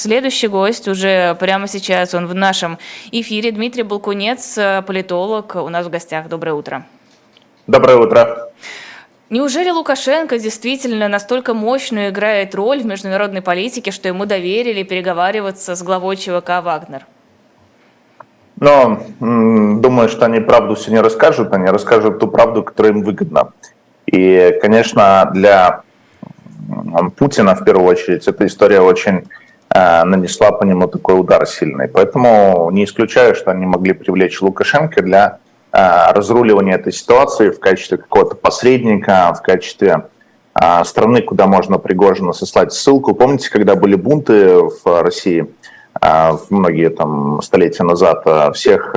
следующий гость уже прямо сейчас, он в нашем эфире. Дмитрий Болкунец, политолог, у нас в гостях. Доброе утро. Доброе утро. Неужели Лукашенко действительно настолько мощную играет роль в международной политике, что ему доверили переговариваться с главой ЧВК «Вагнер»? Но думаю, что они правду сегодня расскажут. Они расскажут ту правду, которая им выгодна. И, конечно, для Путина, в первую очередь, эта история очень нанесла по нему такой удар сильный. Поэтому не исключаю, что они могли привлечь Лукашенко для разруливания этой ситуации в качестве какого-то посредника, в качестве страны, куда можно Пригожину сослать ссылку. Помните, когда были бунты в России многие там столетия назад, всех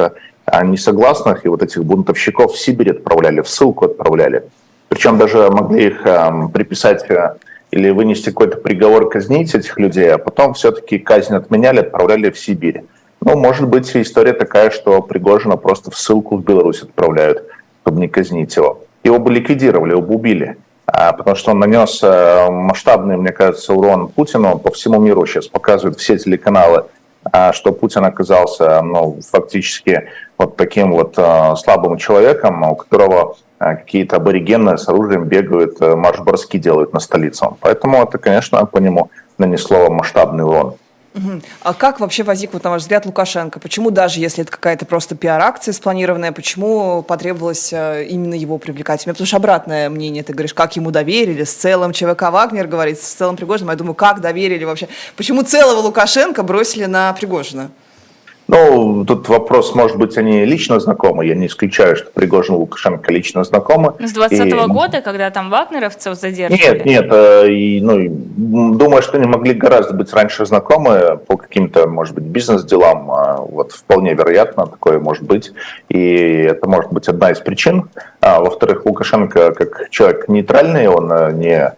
несогласных и вот этих бунтовщиков в Сибирь отправляли, в ссылку отправляли. Причем даже могли их приписать или вынести какой-то приговор, казнить этих людей, а потом все-таки казнь отменяли, отправляли в Сибирь. Ну, может быть, история такая, что Пригожина просто в ссылку в Беларусь отправляют, чтобы не казнить его. Его бы ликвидировали, его бы убили, потому что он нанес масштабный, мне кажется, урон Путину по всему миру. Сейчас показывают все телеканалы, что Путин оказался фактически вот таким вот слабым человеком, у которого какие-то аборигены с оружием бегают, марш-броски делают на столицу. Поэтому это, конечно, по нему нанесло масштабный урон. А как вообще возник, вот, на ваш взгляд, Лукашенко? Почему, даже если это какая-то просто пиар-акция спланированная, почему потребовалось именно его привлекать? Потому что обратное мнение, ты говоришь, как ему доверили, с целым ЧВК «Вагнер», говорит, с целым Пригожиным. Я думаю, как доверили вообще? Почему целого Лукашенко бросили на Пригожина? Ну, тут вопрос, может быть, они лично знакомы. Я не исключаю, что Пригожин и Лукашенко лично знакомы. С 20-го года, когда там вагнеровцев задерживали? Нет, думаю, что они могли гораздо быть раньше знакомы по каким-то, может быть, бизнес-делам. Вот вполне вероятно, такое может быть. И это может быть одна из причин. Во-вторых, Лукашенко как человек нейтральный, он не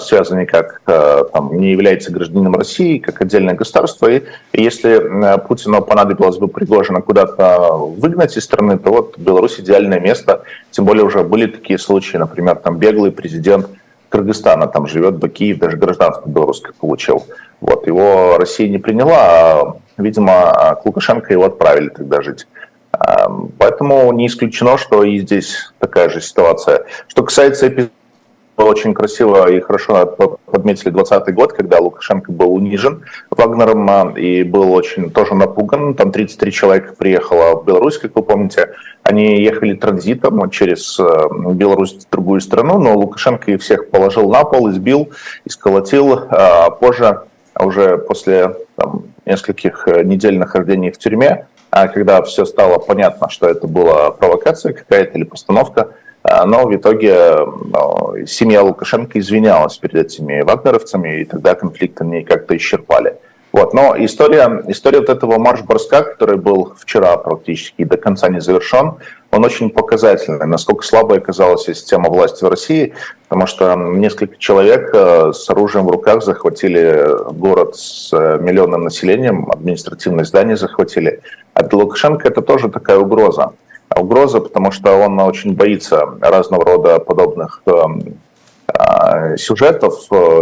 связан никак, там, не является гражданином России, как отдельное государство. И если Путину понадобилось бы Пригожина куда-то выгнать из страны, то вот Беларусь идеальное место. Тем более уже были такие случаи, например, там беглый президент Кыргызстана, там живет Бакиев, даже гражданство белорусское получил. Вот, его Россия не приняла, а, видимо, к Лукашенко его отправили тогда жить. Поэтому не исключено, что и здесь такая же ситуация. Что касается эпизодов, очень красиво и хорошо подметили 20-й год, когда Лукашенко был унижен Вагнером и был очень тоже напуган. Там 33 человека приехало в Беларусь, как вы помните. Они ехали транзитом через Беларусь в другую страну, но Лукашенко их всех положил на пол, избил, исколотил. Позже, уже после нескольких недель нахождения в тюрьме, когда все стало понятно, что это была провокация какая-то или постановка, но в итоге семья Лукашенко извинялась перед этими вагнеровцами, и тогда конфликт они как-то исчерпали. Вот. Но история вот этого марш-броска, который был вчера практически до конца не завершен, он очень показательный, насколько слабой оказалась система власти в России, потому что несколько человек с оружием в руках захватили город с миллионным населением, административное здание захватили. А для Лукашенко это тоже такая угроза, потому что он очень боится разного рода подобных сюжетов.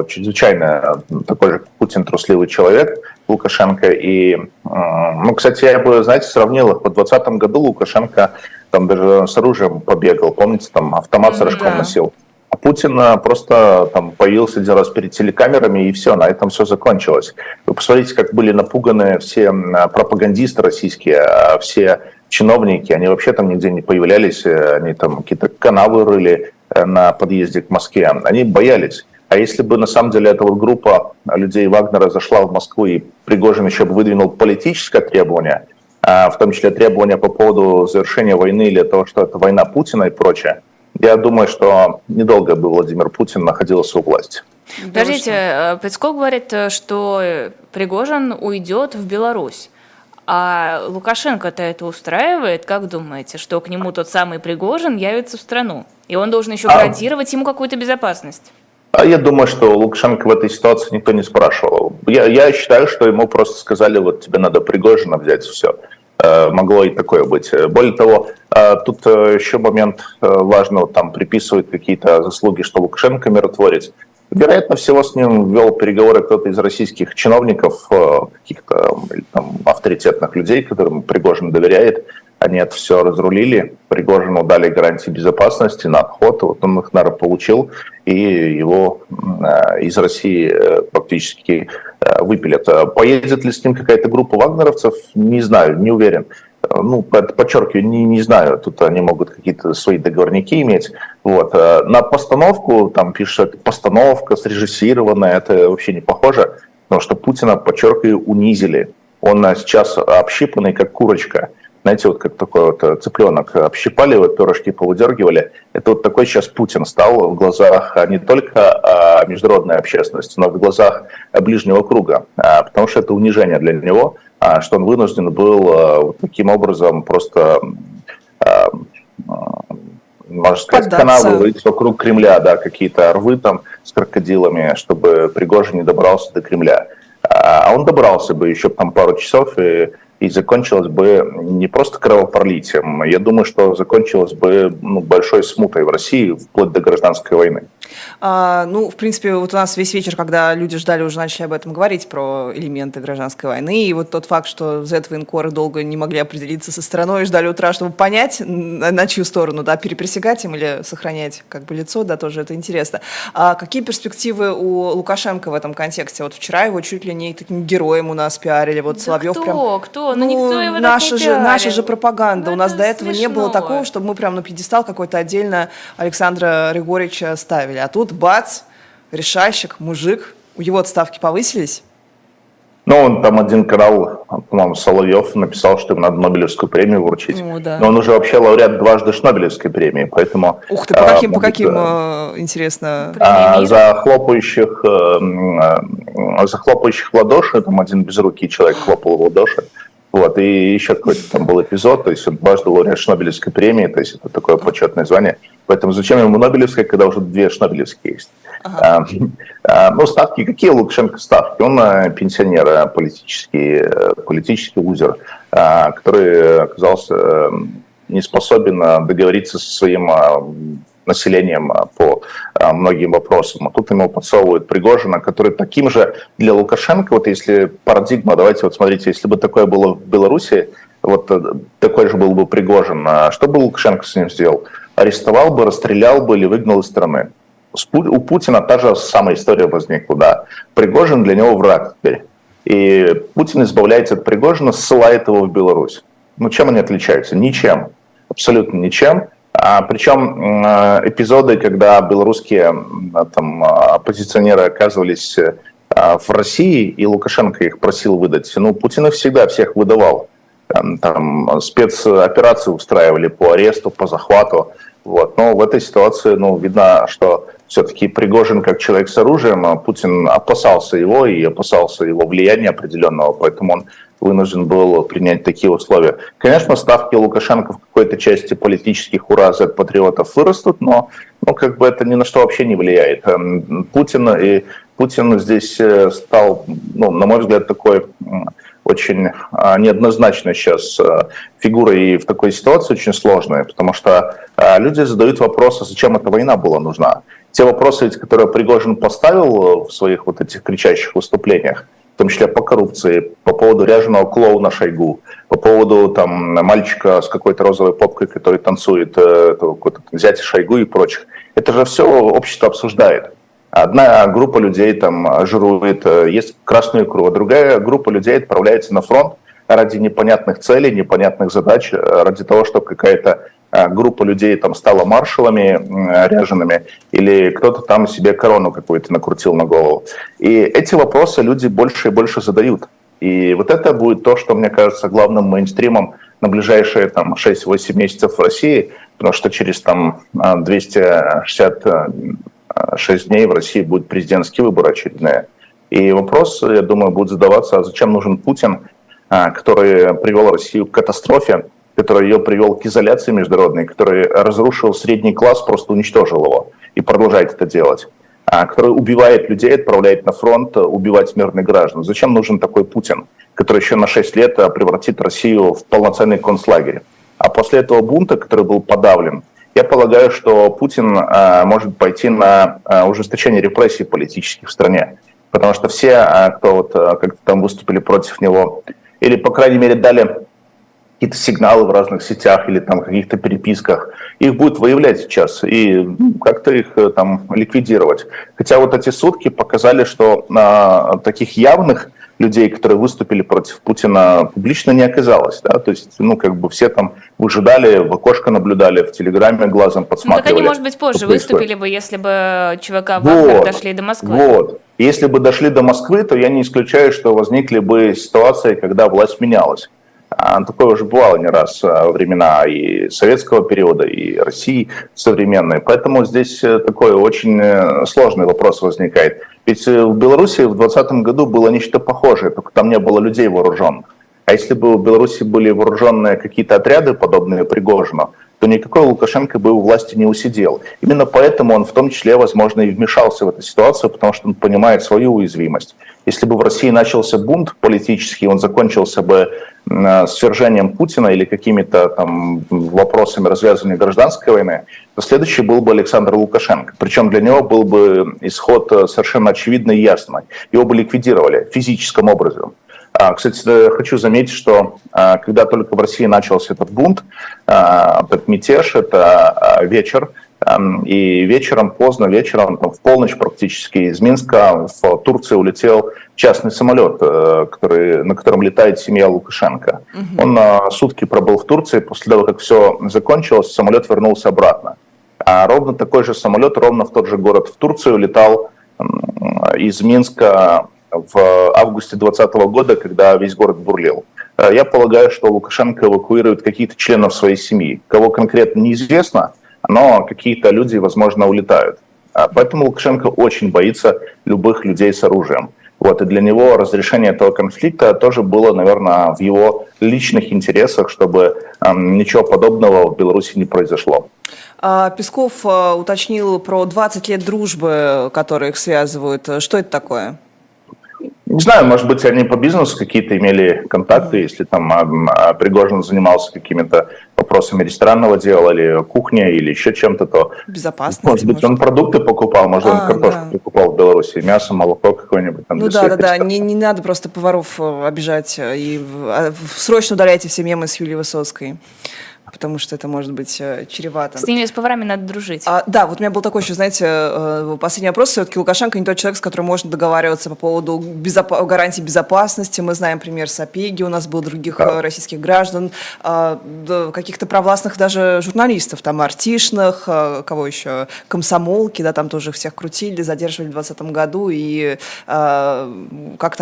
Чрезвычайно такой же, как Путин, трусливый человек Лукашенко. И, кстати, я бы, знаете, сравнил их. В 2020 году Лукашенко там даже с оружием побегал, помните, там автомат с рожком носил. А Путин просто там появился один раз перед телекамерами, и все, на этом все закончилось. Вы посмотрите, как были напуганы все пропагандисты российские, все чиновники, они вообще там нигде не появлялись, они там какие-то канавы рыли на подъезде к Москве, они боялись. А если бы на самом деле эта вот группа людей Вагнера зашла в Москву и Пригожин еще бы выдвинул политическое требование, в том числе требования по поводу завершения войны или того, что это война Путина и прочее, я думаю, что недолго бы Владимир Путин находился у власти. Подождите, Песков говорит, что Пригожин уйдет в Беларусь. А Лукашенко-то это устраивает? Как думаете, что к нему тот самый Пригожин явится в страну? И он должен еще гарантировать ему какую-то безопасность? А я думаю, что Лукашенко в этой ситуации никто не спрашивал. Я считаю, что ему просто сказали, вот тебе надо Пригожина взять, все. Могло и такое быть. Более того, тут еще момент важного, там приписывают какие-то заслуги, что Лукашенко миротворец. Вероятно, всего с ним вел переговоры кто-то из российских чиновников, каких-то там авторитетных людей, которым Пригожин доверяет. Они это все разрулили, Пригожину дали гарантии безопасности на обход, вот он их, наверное, получил, и его из России фактически выпилят. Поедет ли с ним какая-то группа вагнеровцев, не знаю, не уверен. Ну, подчеркиваю, не знаю, тут они могут какие-то свои договорники иметь. Вот. На постановку, там пишут, постановка срежиссированная, это вообще не похоже, потому что Путина, подчеркиваю, унизили. Он сейчас общипанный, как курочка. Знаете, вот как такой вот цыпленок, общипали его, перышки повыдергивали. Это вот такой сейчас Путин стал в глазах не только международной общественности, но и в глазах ближнего круга, потому что это унижение для него, что он вынужден был таким образом просто, можно сказать, канавы вырыть вокруг Кремля, да, какие-то рвы там с крокодилами, чтобы Пригожин не добрался до Кремля. А он добрался бы еще там пару часов, и закончилось бы не просто кровопролитием, я думаю, что закончилось бы большой смутой в России, вплоть до гражданской войны. Ну, в принципе, вот у нас весь вечер, когда люди ждали, уже начали об этом говорить, про элементы гражданской войны, и вот тот факт, что Z-военкоры долго не могли определиться со стороной, ждали утра, чтобы понять, на чью сторону, да, переприсягать им или сохранять как бы лицо, да, тоже это интересно. А какие перспективы у Лукашенко в этом контексте? Вот вчера его чуть ли не таким героем у нас пиарили, вот да Соловьев кто? Прям... Кто? Ну, никто его наша же пропаганда. Ну, у нас до этого смешно. Не было такого, чтобы мы прям на пьедестал какой-то отдельно Александра Григорьевича ставили. А тут бац, решальщик, мужик. У его отставки повысились. Ну, он там один канал, по-моему, Соловьев написал, что им надо Нобелевскую премию вручить. Ну, да. Но он уже вообще лауреат дважды Нобелевской премии, поэтому... Ух ты, по каким, интересно... За хлопающих в ладоши, там один безрукий человек хлопал в ладоши. Вот, и еще какой-то там был эпизод, то есть он дважды лауреат Нобелевской премии, то есть это такое почетное звание. Поэтому зачем ему Нобелевская, когда уже две Нобелевские есть? Ага. Ну, ставки какие у Лукашенко ставки? Он пенсионер, политический лузер, который оказался не способен договориться со своим населением по многим вопросам. А тут ему подсовывают Пригожина, который таким же для Лукашенко, вот если парадигма, давайте вот смотрите, если бы такое было в Беларуси, вот такой же был бы Пригожин, что бы Лукашенко с ним сделал? Арестовал бы, расстрелял бы или выгнал из страны. У Путина та же самая история возникла, да. Пригожин для него враг теперь. И Путин избавляется от Пригожина, ссылает его в Беларусь. Ну, чем они отличаются? Ничем. Абсолютно ничем. Причем эпизоды, когда белорусские там, оппозиционеры оказывались в России, и Лукашенко их просил выдать, ну, Путин их всегда всех выдавал. Там, спецоперации устраивали по аресту, по захвату. Вот. Но в этой ситуации видно, что все-таки Пригожин как человек с оружием, Путин опасался его и опасался его влияния определенного, поэтому он вынужден был принять такие условия. Конечно, ставки Лукашенко в какой-то части политических ура Z-патриотов вырастут, но как бы это ни на что вообще не влияет. Путин здесь стал, на мой взгляд, такой... очень неоднозначно сейчас фигура и в такой ситуации очень сложная, потому что люди задают вопросы, зачем эта война была нужна. Те вопросы, которые Пригожин поставил в своих вот этих кричащих выступлениях, в том числе по коррупции, по поводу ряженого клоуна Шойгу, по поводу там мальчика с какой-то розовой попкой, который танцует, зятя Шойгу и прочих, это же все общество обсуждает. Одна группа людей там жирует, ест красную икру, а другая группа людей отправляется на фронт ради непонятных целей, непонятных задач, ради того, чтобы какая-то группа людей там стала маршалами ряжеными, или кто-то там себе корону какую-то накрутил на голову. И эти вопросы люди больше и больше задают. И вот это будет то, что, мне кажется, главным мейнстримом на ближайшие там 6-8 месяцев в России, потому что через там 266 дней в России будут президентские выборы очередные. И вопрос, я думаю, будет задаваться, а зачем нужен Путин, который привел Россию к катастрофе, который ее привел к изоляции международной, который разрушил средний класс, просто уничтожил его и продолжает это делать, который убивает людей, отправляет на фронт убивать мирных граждан. Зачем нужен такой Путин, который еще на 6 лет превратит Россию в полноценный концлагерь? А после этого бунта, который был подавлен, Я полагаю, что Путин может пойти на ужесточение репрессий политических в стране, потому что все, кто вот как-то там выступили против него, или, по крайней мере, дали какие-то сигналы в разных сетях или там каких-то переписках, их будут выявлять сейчас и как-то их там ликвидировать. Хотя вот эти сутки показали, что таких явных людей, которые выступили против Путина, публично не оказалось, да, то есть, ну, как бы все там выжидали, в окошко наблюдали, в Телеграме глазом подсматривали. Ну, так они, может быть, позже выступили бы, если бы ЧВК «Вагнер» дошли до Москвы. Вот, если бы дошли до Москвы, то я не исключаю, что возникли бы ситуации, когда власть менялась. Такое уже бывало не раз во времена и советского периода, и России современной. Поэтому здесь такой очень сложный вопрос возникает. Ведь в Беларуси в 2020 году было нечто похожее, только там не было людей вооруженных. А если бы в Беларуси были вооруженные какие-то отряды, подобные Пригожину, то никакой Лукашенко бы у власти не усидел. Именно поэтому он в том числе, возможно, и вмешался в эту ситуацию, потому что он понимает свою уязвимость. Если бы в России начался бунт политический, он закончился бы свержением Путина или какими-то там вопросами развязывания гражданской войны, то следующий был бы Александр Лукашенко. Причем для него был бы исход совершенно очевидный и ясный. Его бы ликвидировали физическим образом. Кстати, хочу заметить, что когда только в России начался этот бунт, этот мятеж, это вечер, и вечером, поздно вечером, в полночь практически, из Минска в Турцию улетел частный самолет, на котором летает семья Лукашенко. Он сутки пробыл в Турции, после того, как все закончилось, самолет вернулся обратно. А ровно такой же самолет, ровно в тот же город в Турцию летал из Минска в августе 2020 года, когда весь город бурлил. Я полагаю, что Лукашенко эвакуирует каких-то членов своей семьи. Кого конкретно неизвестно, но какие-то люди, возможно, улетают. Поэтому Лукашенко очень боится любых людей с оружием. Вот, и для него разрешение этого конфликта тоже было, наверное, в его личных интересах, чтобы ничего подобного в Беларуси не произошло. Песков уточнил про 20 лет дружбы, которые их связывают. Что это такое? Не знаю, может быть, они по бизнесу какие-то имели контакты, если там Пригожин занимался какими-то вопросами ресторанного дела или кухни, или еще чем-то, то... Безопасность. Может быть, он продукты покупал, может, он картошку покупал в Беларуси, мясо, молоко какое-нибудь. Там, ну да, не надо просто поваров обижать и срочно удаляйте все мемы с Юлией Высоцкой, потому что это может быть чревато. С ними, с поварами надо дружить. Да, вот у меня был такой еще, знаете, последний вопрос. Все-таки Лукашенко не тот человек, с которым можно договариваться по поводу гарантий безопасности. Мы знаем пример Сапеги, у нас был других российских граждан, каких-то провластных даже журналистов, там артишных, кого еще, комсомолки, да, там тоже всех крутили, задерживали в 2020 году, и как-то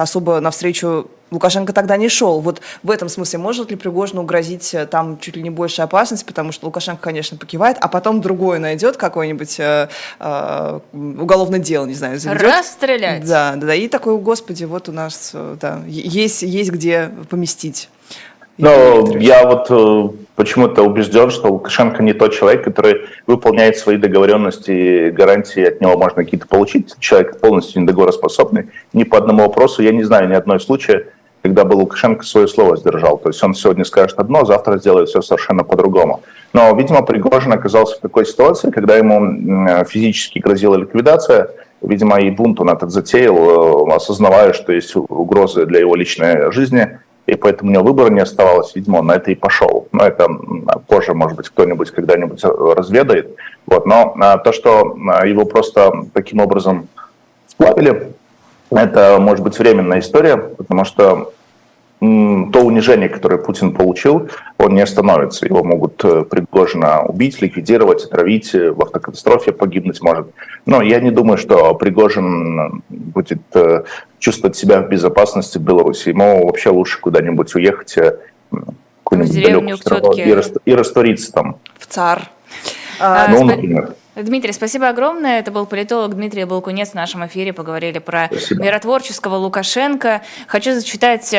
особо навстречу Лукашенко тогда не шел. Вот в этом смысле может ли Пригожину угрозить там чуть ли не большая опасность, потому что Лукашенко, конечно, покивает, а потом другой найдет какое-нибудь уголовное дело, не знаю, заведет. Расстрелять. Да, и такой, господи, вот у нас да, есть где поместить. Но я вот почему-то убежден, что Лукашенко не тот человек, который выполняет свои договоренности, и гарантии от него можно какие-то получить. Человек полностью недоговороспособный. Ни по одному вопросу я не знаю ни одного случая, когда бы Лукашенко свое слово сдержал. То есть он сегодня скажет одно, завтра сделает все совершенно по-другому. Но, видимо, Пригожин оказался в такой ситуации, когда ему физически грозила ликвидация. Видимо, и бунт он этот затеял, осознавая, что есть угрозы для его личной жизни. И поэтому у него выбора не оставалось, видимо, он на это и пошел. Но это позже, может быть, кто-нибудь когда-нибудь разведает. Вот. Но то, что его просто таким образом сплавили, это, может быть, временная история, потому что то унижение, которое Путин получил, он не остановится. Его могут Пригожина убить, ликвидировать, отравить, в автокатастрофе погибнуть может. Но я не думаю, что Пригожин будет чувствовать себя в безопасности в Беларуси. Ему вообще лучше куда-нибудь уехать, в деревню к тетке, и раствориться там. В ЦАР. Например. Дмитрий, спасибо огромное. Это был политолог Дмитрий Болкунец. В нашем эфире поговорили про миротворческого Лукашенко. Хочу зачитать